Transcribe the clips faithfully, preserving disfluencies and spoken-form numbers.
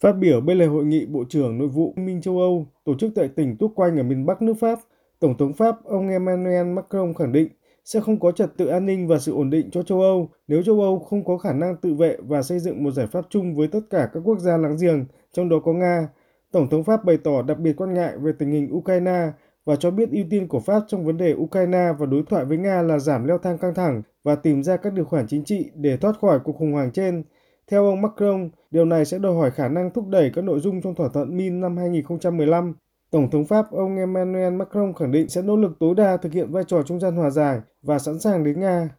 Phát biểu bên lề hội nghị Bộ trưởng Nội vụ Liên minh châu Âu tổ chức tại tỉnh Túc Quanh ở miền Bắc nước Pháp, Tổng thống Pháp ông Emmanuel Macron khẳng định sẽ không có trật tự an ninh và sự ổn định cho châu Âu nếu châu Âu không có khả năng tự vệ và xây dựng một giải pháp chung với tất cả các quốc gia láng giềng, trong đó có Nga. Tổng thống Pháp bày tỏ đặc biệt quan ngại về tình hình Ukraine và cho biết ưu tiên của Pháp trong vấn đề Ukraine và đối thoại với Nga là giảm leo thang căng thẳng và tìm ra các điều khoản chính trị để thoát khỏi cuộc khủng hoảng trên. Theo ông Macron, điều này sẽ đòi hỏi khả năng thúc đẩy các nội dung trong thỏa thuận em i em năm hai không một năm. Tổng thống Pháp ông Emmanuel Macron khẳng định sẽ nỗ lực tối đa thực hiện vai trò trung gian hòa giải và sẵn sàng đến Nga.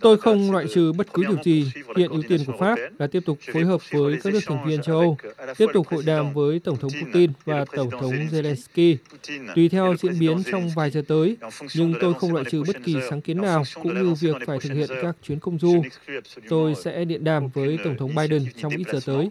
Tôi không loại trừ bất cứ điều gì. Hiện ưu tiên của Pháp là tiếp tục phối hợp với các nước thành viên châu Âu, tiếp tục hội đàm với Tổng thống Putin và Tổng thống Zelensky. Tùy theo diễn biến trong vài giờ tới, nhưng tôi không loại trừ bất kỳ sáng kiến nào cũng như việc phải thực hiện các chuyến công du. Tôi sẽ điện đàm với Tổng thống Biden trong ít giờ tới.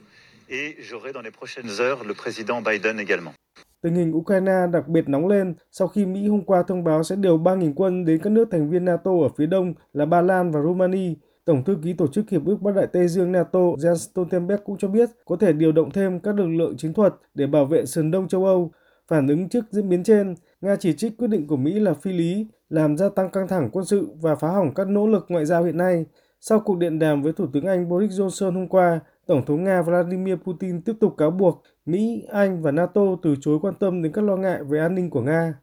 Tình hình Ukraine đặc biệt nóng lên sau khi Mỹ hôm qua thông báo sẽ điều ba nghìn quân đến các nước thành viên NATO ở phía đông là Ba Lan và Romania. Tổng thư ký Tổ chức Hiệp ước Bắc Đại Tây Dương NATO Jens Stoltenberg cũng cho biết có thể điều động thêm các lực lượng chiến thuật để bảo vệ sườn đông châu Âu. Phản ứng trước diễn biến trên, Nga chỉ trích quyết định của Mỹ là phi lý, làm gia tăng căng thẳng quân sự và phá hỏng các nỗ lực ngoại giao hiện nay. Sau cuộc điện đàm với Thủ tướng Anh Boris Johnson hôm qua, Tổng thống Nga Vladimir Putin tiếp tục cáo buộc Mỹ, Anh và NATO từ chối quan tâm đến các lo ngại về an ninh của Nga.